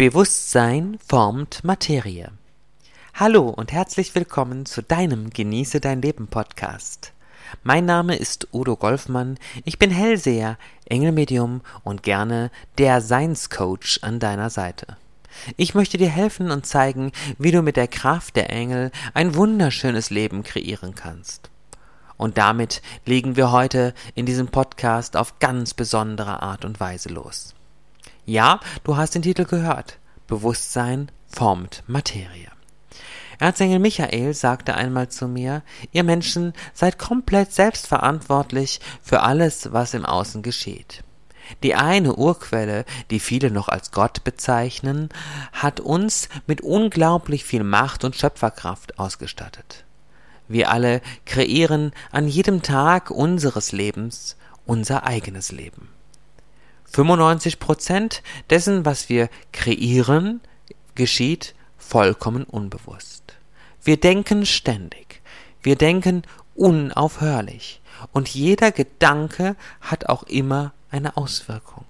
Bewusstsein formt Materie. Hallo und herzlich willkommen zu deinem Genieße dein Leben Podcast. Mein Name ist Udo Golfmann, ich bin Hellseher, Engelmedium und gerne der Seinscoach an deiner Seite. Ich möchte dir helfen und zeigen, wie du mit der Kraft der Engel ein wunderschönes Leben kreieren kannst. Und damit legen wir heute in diesem Podcast auf ganz besondere Art und Weise los. Ja, du hast den Titel gehört. Bewusstsein formt Materie. Erzengel Michael sagte einmal zu mir, ihr Menschen seid komplett selbstverantwortlich für alles, was im Außen geschieht. Die eine Urquelle, die viele noch als Gott bezeichnen, hat uns mit unglaublich viel Macht und Schöpferkraft ausgestattet. Wir alle kreieren an jedem Tag unseres Lebens unser eigenes Leben. 95% dessen, was wir kreieren, geschieht vollkommen unbewusst. Wir denken ständig, wir denken unaufhörlich und jeder Gedanke hat auch immer eine Auswirkung.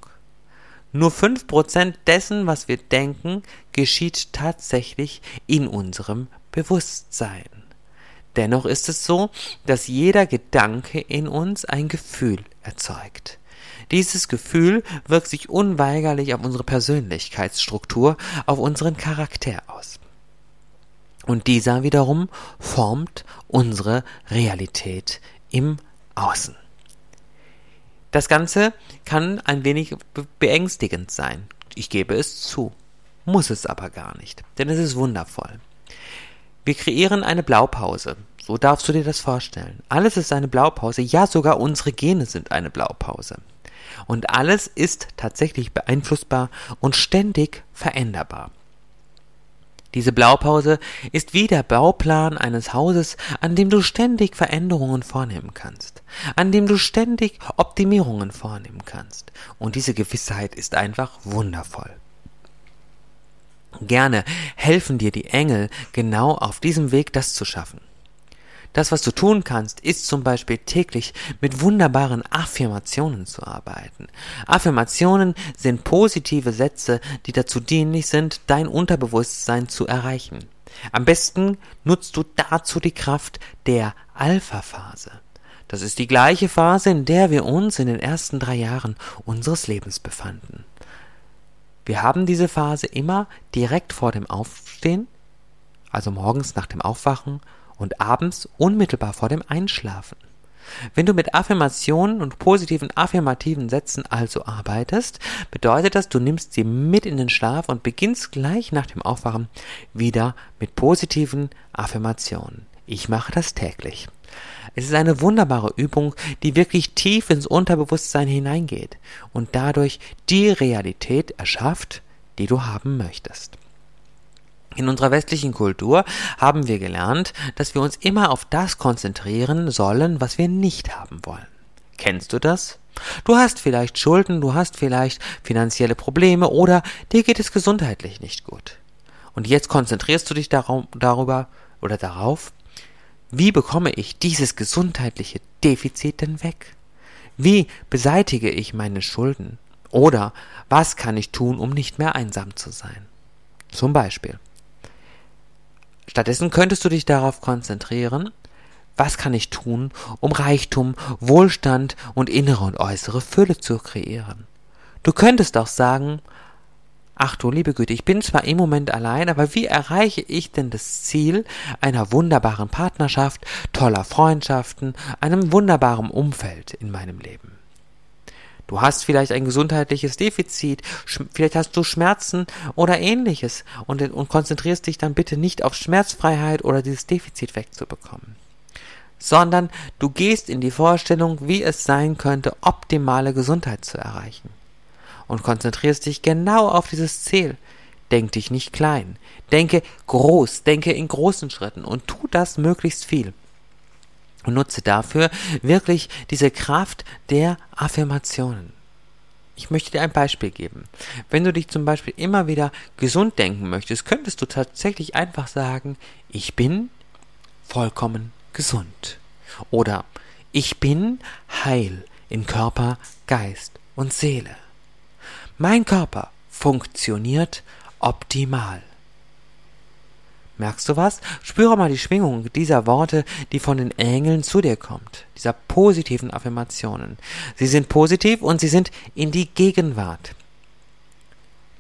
Nur 5% dessen, was wir denken, geschieht tatsächlich in unserem Bewusstsein. Dennoch ist es so, dass jeder Gedanke in uns ein Gefühl erzeugt. Dieses Gefühl wirkt sich unweigerlich auf unsere Persönlichkeitsstruktur, auf unseren Charakter aus. Und dieser wiederum formt unsere Realität im Außen. Das Ganze kann ein wenig beängstigend sein. Ich gebe es zu, muss es aber gar nicht, denn es ist wundervoll. Wir kreieren eine Blaupause. So darfst du dir das vorstellen. Alles ist eine Blaupause. Ja, sogar unsere Gene sind eine Blaupause. Und alles ist tatsächlich beeinflussbar und ständig veränderbar. Diese Blaupause ist wie der Bauplan eines Hauses, an dem du ständig Veränderungen vornehmen kannst, an dem du ständig Optimierungen vornehmen kannst. Und diese Gewissheit ist einfach wundervoll. Gerne helfen dir die Engel genau auf diesem Weg, das zu schaffen. Das, was du tun kannst, ist zum Beispiel täglich mit wunderbaren Affirmationen zu arbeiten. Affirmationen sind positive Sätze, die dazu dienlich sind, dein Unterbewusstsein zu erreichen. Am besten nutzt du dazu die Kraft der Alpha-Phase. Das ist die gleiche Phase, in der wir uns in den ersten 3 Jahren unseres Lebens befanden. Wir haben diese Phase immer direkt vor dem Aufstehen, also morgens nach dem Aufwachen, und abends unmittelbar vor dem Einschlafen. Wenn du mit Affirmationen und positiven affirmativen Sätzen also arbeitest, bedeutet das, du nimmst sie mit in den Schlaf und beginnst gleich nach dem Aufwachen wieder mit positiven Affirmationen. Ich mache das täglich. Es ist eine wunderbare Übung, die wirklich tief ins Unterbewusstsein hineingeht und dadurch die Realität erschafft, die du haben möchtest. In unserer westlichen Kultur haben wir gelernt, dass wir uns immer auf das konzentrieren sollen, was wir nicht haben wollen. Kennst du das? Du hast vielleicht Schulden, du hast vielleicht finanzielle Probleme oder dir geht es gesundheitlich nicht gut. Und jetzt konzentrierst du dich darauf, wie bekomme ich dieses gesundheitliche Defizit denn weg? Wie beseitige ich meine Schulden? Oder was kann ich tun, um nicht mehr einsam zu sein? Zum Beispiel. Stattdessen könntest du dich darauf konzentrieren, was kann ich tun, um Reichtum, Wohlstand und innere und äußere Fülle zu kreieren. Du könntest auch sagen, ach du liebe Güte, ich bin zwar im Moment allein, aber wie erreiche ich denn das Ziel einer wunderbaren Partnerschaft, toller Freundschaften, einem wunderbaren Umfeld in meinem Leben? Du hast vielleicht ein gesundheitliches Defizit, vielleicht hast du Schmerzen oder ähnliches und konzentrierst dich dann bitte nicht auf Schmerzfreiheit oder dieses Defizit wegzubekommen, sondern du gehst in die Vorstellung, wie es sein könnte, optimale Gesundheit zu erreichen und konzentrierst dich genau auf dieses Ziel. Denk dich nicht klein, denke groß, denke in großen Schritten und tu das möglichst viel. Und nutze dafür wirklich diese Kraft der Affirmationen. Ich möchte dir ein Beispiel geben. Wenn du dich zum Beispiel immer wieder gesund denken möchtest, könntest du tatsächlich einfach sagen, ich bin vollkommen gesund. Oder ich bin heil in Körper, Geist und Seele. Mein Körper funktioniert optimal. Merkst du was? Spüre mal die Schwingung dieser Worte, die von den Engeln zu dir kommt, dieser positiven Affirmationen. Sie sind positiv und sie sind in die Gegenwart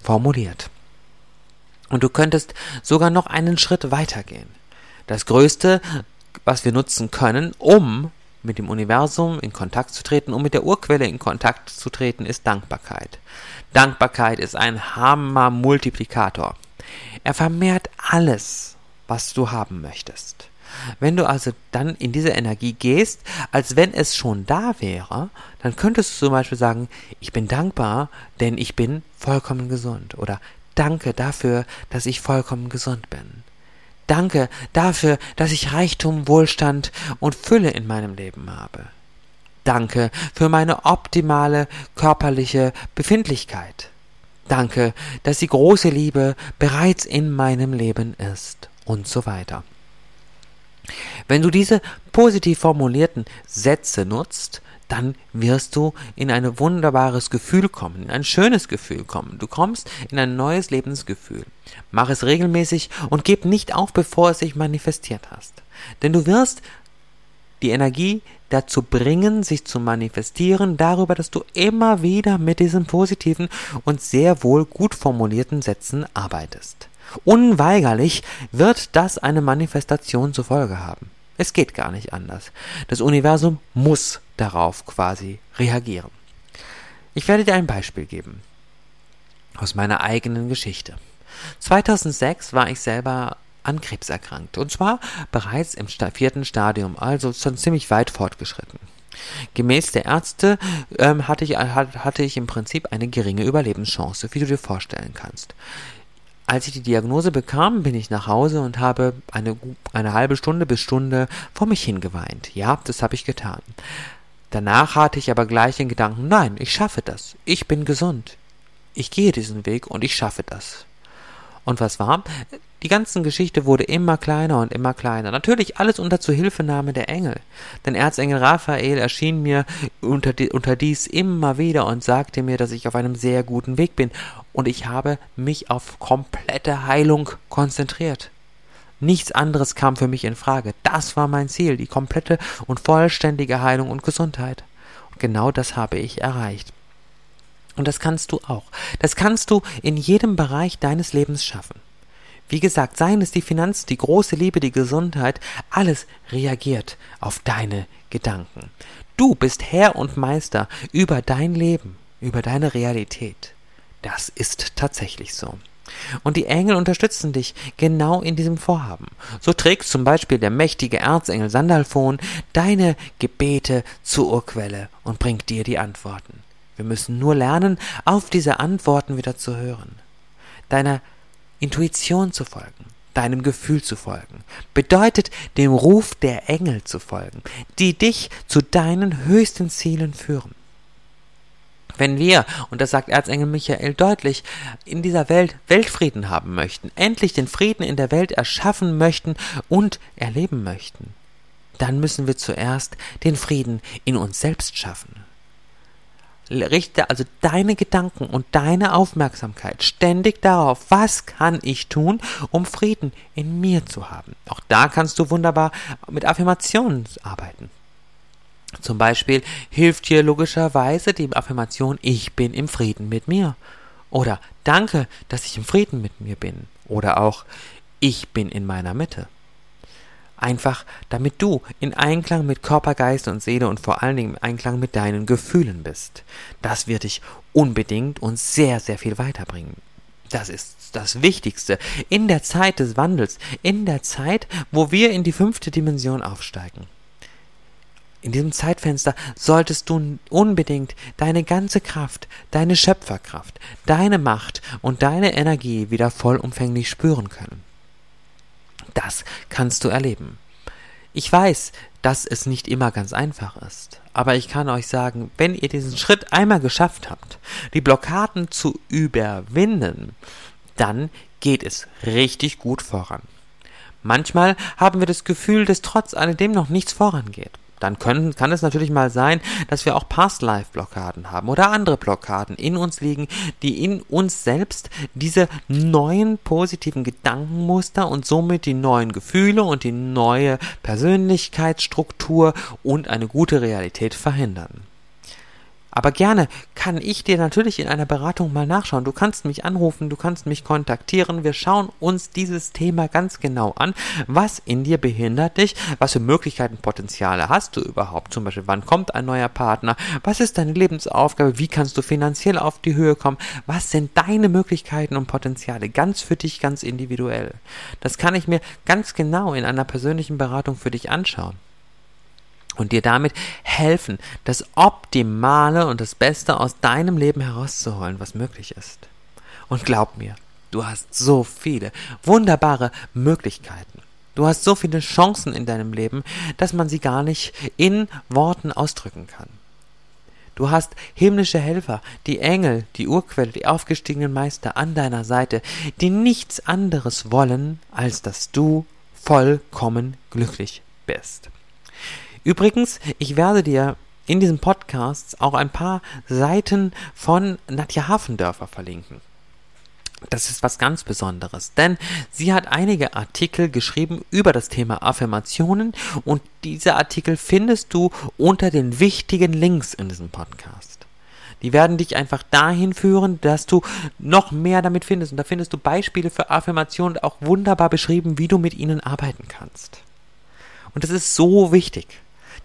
formuliert. Und du könntest sogar noch einen Schritt weitergehen. Das Größte, was wir nutzen können, um mit dem Universum in Kontakt zu treten, um mit der Urquelle in Kontakt zu treten, ist Dankbarkeit. Dankbarkeit ist ein Hammer-Multiplikator. Er vermehrt alles, was du haben möchtest. Wenn du also dann in diese Energie gehst, als wenn es schon da wäre, dann könntest du zum Beispiel sagen, ich bin dankbar, denn ich bin vollkommen gesund. Oder danke dafür, dass ich vollkommen gesund bin. Danke dafür, dass ich Reichtum, Wohlstand und Fülle in meinem Leben habe. Danke für meine optimale körperliche Befindlichkeit. Danke, dass die große Liebe bereits in meinem Leben ist und so weiter. Wenn du diese positiv formulierten Sätze nutzt, dann wirst du in ein wunderbares Gefühl kommen, in ein schönes Gefühl kommen. Du kommst in ein neues Lebensgefühl. Mach es regelmäßig und gib nicht auf, bevor es sich manifestiert hast. Denn du wirst die Energie dazu bringen, sich zu manifestieren, darüber, dass du immer wieder mit diesen positiven und sehr wohl gut formulierten Sätzen arbeitest. Unweigerlich wird das eine Manifestation zur Folge haben. Es geht gar nicht anders. Das Universum muss darauf quasi reagieren. Ich werde dir ein Beispiel geben aus meiner eigenen Geschichte. 2006 war ich selber an Krebs erkrankt, und zwar bereits im 4. Stadium, also schon ziemlich weit fortgeschritten. Gemäß der Ärzte hatte ich im Prinzip eine geringe Überlebenschance, wie du dir vorstellen kannst. Als ich die Diagnose bekam, bin ich nach Hause und habe eine halbe Stunde bis Stunde vor mich hingeweint. Ja, das habe ich getan. Danach hatte ich aber gleich den Gedanken, nein, ich schaffe das. Ich bin gesund. Ich gehe diesen Weg und ich schaffe das. Und was war? Die ganze Geschichte wurde immer kleiner und immer kleiner. Natürlich alles unter Zuhilfenahme der Engel. Denn Erzengel Raphael erschien mir unterdies immer wieder und sagte mir, dass ich auf einem sehr guten Weg bin. Und ich habe mich auf komplette Heilung konzentriert. Nichts anderes kam für mich in Frage. Das war mein Ziel, die komplette und vollständige Heilung und Gesundheit. Und genau das habe ich erreicht. Und das kannst du auch. Das kannst du in jedem Bereich deines Lebens schaffen. Wie gesagt, seien es die Finanzen, die große Liebe, die Gesundheit, alles reagiert auf deine Gedanken. Du bist Herr und Meister über dein Leben, über deine Realität. Das ist tatsächlich so. Und die Engel unterstützen dich genau in diesem Vorhaben. So trägt zum Beispiel der mächtige Erzengel Sandalfon deine Gebete zur Urquelle und bringt dir die Antworten. Wir müssen nur lernen, auf diese Antworten wieder zu hören, deiner Intuition zu folgen, deinem Gefühl zu folgen, bedeutet dem Ruf der Engel zu folgen, die dich zu deinen höchsten Zielen führen. Wenn wir, und das sagt Erzengel Michael deutlich, in dieser Welt Weltfrieden haben möchten, endlich den Frieden in der Welt erschaffen möchten und erleben möchten, dann müssen wir zuerst den Frieden in uns selbst schaffen. Richte also deine Gedanken und deine Aufmerksamkeit ständig darauf, was kann ich tun, um Frieden in mir zu haben. Auch da kannst du wunderbar mit Affirmationen arbeiten. Zum Beispiel hilft dir logischerweise die Affirmation, ich bin im Frieden mit mir. Oder danke, dass ich im Frieden mit mir bin. Oder auch, ich bin in meiner Mitte. Einfach, damit du in Einklang mit Körper, Geist und Seele und vor allen Dingen im Einklang mit deinen Gefühlen bist. Das wird dich unbedingt und sehr, sehr viel weiterbringen. Das ist das Wichtigste. In der Zeit des Wandels, in der Zeit, wo wir in die 5. Dimension aufsteigen. In diesem Zeitfenster solltest du unbedingt deine ganze Kraft, deine Schöpferkraft, deine Macht und deine Energie wieder vollumfänglich spüren können. Das kannst du erleben. Ich weiß, dass es nicht immer ganz einfach ist, aber ich kann euch sagen, wenn ihr diesen Schritt einmal geschafft habt, die Blockaden zu überwinden, dann geht es richtig gut voran. Manchmal haben wir das Gefühl, dass trotz alledem noch nichts vorangeht. dann kann es natürlich mal sein, dass wir auch Past-Life-Blockaden haben oder andere Blockaden in uns liegen, die in uns selbst diese neuen positiven Gedankenmuster und somit die neuen Gefühle und die neue Persönlichkeitsstruktur und eine gute Realität verhindern. Aber gerne kann ich dir natürlich in einer Beratung mal nachschauen. Du kannst mich anrufen, du kannst mich kontaktieren. Wir schauen uns dieses Thema ganz genau an. Was in dir behindert dich? Was für Möglichkeiten, Potenziale hast du überhaupt? Zum Beispiel, wann kommt ein neuer Partner? Was ist deine Lebensaufgabe? Wie kannst du finanziell auf die Höhe kommen? Was sind deine Möglichkeiten und Potenziale? Ganz für dich, ganz individuell. Das kann ich mir ganz genau in einer persönlichen Beratung für dich anschauen. Und dir damit helfen, das Optimale und das Beste aus deinem Leben herauszuholen, was möglich ist. Und glaub mir, du hast so viele wunderbare Möglichkeiten. Du hast so viele Chancen in deinem Leben, dass man sie gar nicht in Worten ausdrücken kann. Du hast himmlische Helfer, die Engel, die Urquelle, die aufgestiegenen Meister an deiner Seite, die nichts anderes wollen, als dass du vollkommen glücklich bist. Übrigens, ich werde dir in diesem Podcast auch ein paar Seiten von Nadja Hafendörfer verlinken. Das ist was ganz Besonderes, denn sie hat einige Artikel geschrieben über das Thema Affirmationen und diese Artikel findest du unter den wichtigen Links in diesem Podcast. Die werden dich einfach dahin führen, dass du noch mehr damit findest und da findest du Beispiele für Affirmationen und auch wunderbar beschrieben, wie du mit ihnen arbeiten kannst. Und das ist so wichtig.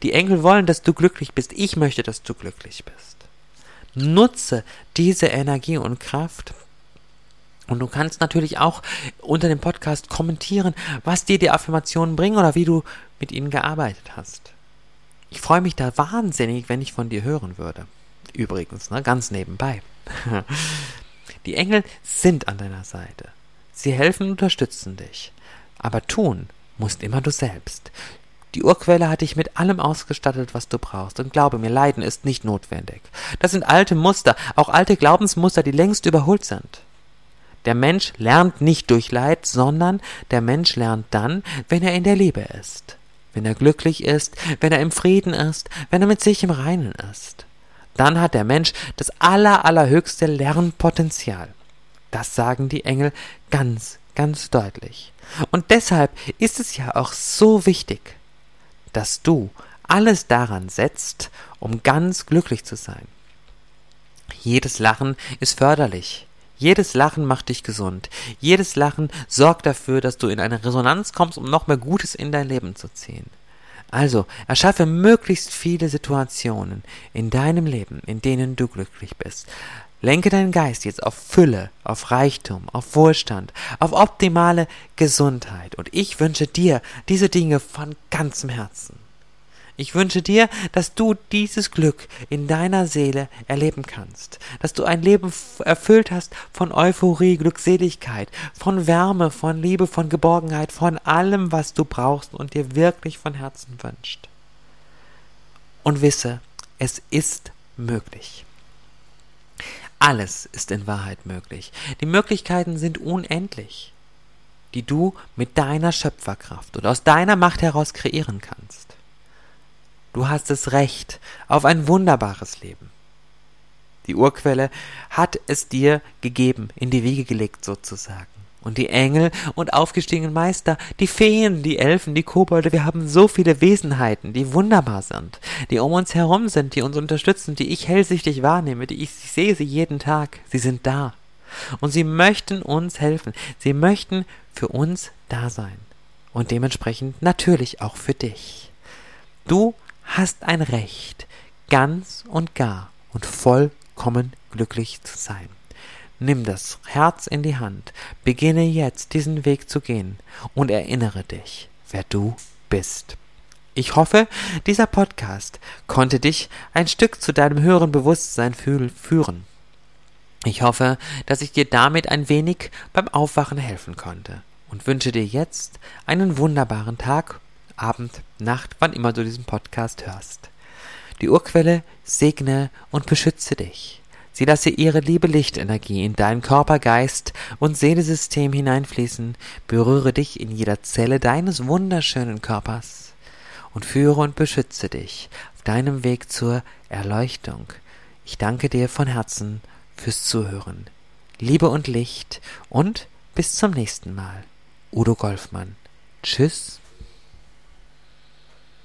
Die Engel wollen, dass du glücklich bist. Ich möchte, dass du glücklich bist. Nutze diese Energie und Kraft. Und du kannst natürlich auch unter dem Podcast kommentieren, was dir die Affirmationen bringen oder wie du mit ihnen gearbeitet hast. Ich freue mich da wahnsinnig, wenn ich von dir hören würde. Übrigens, ne, ganz nebenbei. Die Engel sind an deiner Seite. Sie helfen und unterstützen dich. Aber tun musst immer du selbst. Die Urquelle hat dich mit allem ausgestattet, was du brauchst. Und glaube mir, Leiden ist nicht notwendig. Das sind alte Muster, auch alte Glaubensmuster, die längst überholt sind. Der Mensch lernt nicht durch Leid, sondern der Mensch lernt dann, wenn er in der Liebe ist. Wenn er glücklich ist, wenn er im Frieden ist, wenn er mit sich im Reinen ist. Dann hat der Mensch das allerhöchste Lernpotenzial. Das sagen die Engel ganz deutlich. Und deshalb ist es ja auch so wichtig, dass du alles daran setzt, um ganz glücklich zu sein. Jedes Lachen ist förderlich. Jedes Lachen macht dich gesund. Jedes Lachen sorgt dafür, dass du in eine Resonanz kommst, um noch mehr Gutes in dein Leben zu ziehen. Also, erschaffe möglichst viele Situationen in deinem Leben, in denen du glücklich bist. Lenke deinen Geist jetzt auf Fülle, auf Reichtum, auf Wohlstand, auf optimale Gesundheit. Und ich wünsche dir diese Dinge von ganzem Herzen. Ich wünsche dir, dass du dieses Glück in deiner Seele erleben kannst. Dass du ein Leben erfüllt hast von Euphorie, Glückseligkeit, von Wärme, von Liebe, von Geborgenheit, von allem, was du brauchst und dir wirklich von Herzen wünschst. Und wisse, es ist möglich. Alles ist in Wahrheit möglich. Die Möglichkeiten sind unendlich, die du mit deiner Schöpferkraft und aus deiner Macht heraus kreieren kannst. Du hast das Recht auf ein wunderbares Leben. Die Urquelle hat es dir gegeben, in die Wiege gelegt sozusagen. Und die Engel und aufgestiegenen Meister, die Feen, die Elfen, die Kobolde, wir haben so viele Wesenheiten, die wunderbar sind, die um uns herum sind, die uns unterstützen, die ich hellsichtig wahrnehme, ich sehe sie jeden Tag, sie sind da. Und sie möchten uns helfen, sie möchten für uns da sein. Und dementsprechend natürlich auch für dich. Du hast ein Recht, ganz und gar und vollkommen glücklich zu sein. Nimm das Herz in die Hand, beginne jetzt diesen Weg zu gehen und erinnere dich, wer du bist. Ich hoffe, dieser Podcast konnte dich ein Stück zu deinem höheren Bewusstsein führen. Ich hoffe, dass ich dir damit ein wenig beim Aufwachen helfen konnte und wünsche dir jetzt einen wunderbaren Tag, Abend, Nacht, wann immer du diesen Podcast hörst. Die Urquelle segne und beschütze dich. Sie lasse ihre liebe Lichtenergie in deinen Körper, Geist und Seelesystem hineinfließen, berühre dich in jeder Zelle deines wunderschönen Körpers und führe und beschütze dich auf deinem Weg zur Erleuchtung. Ich danke dir von Herzen fürs Zuhören. Liebe und Licht und bis zum nächsten Mal. Udo Golfmann. Tschüss.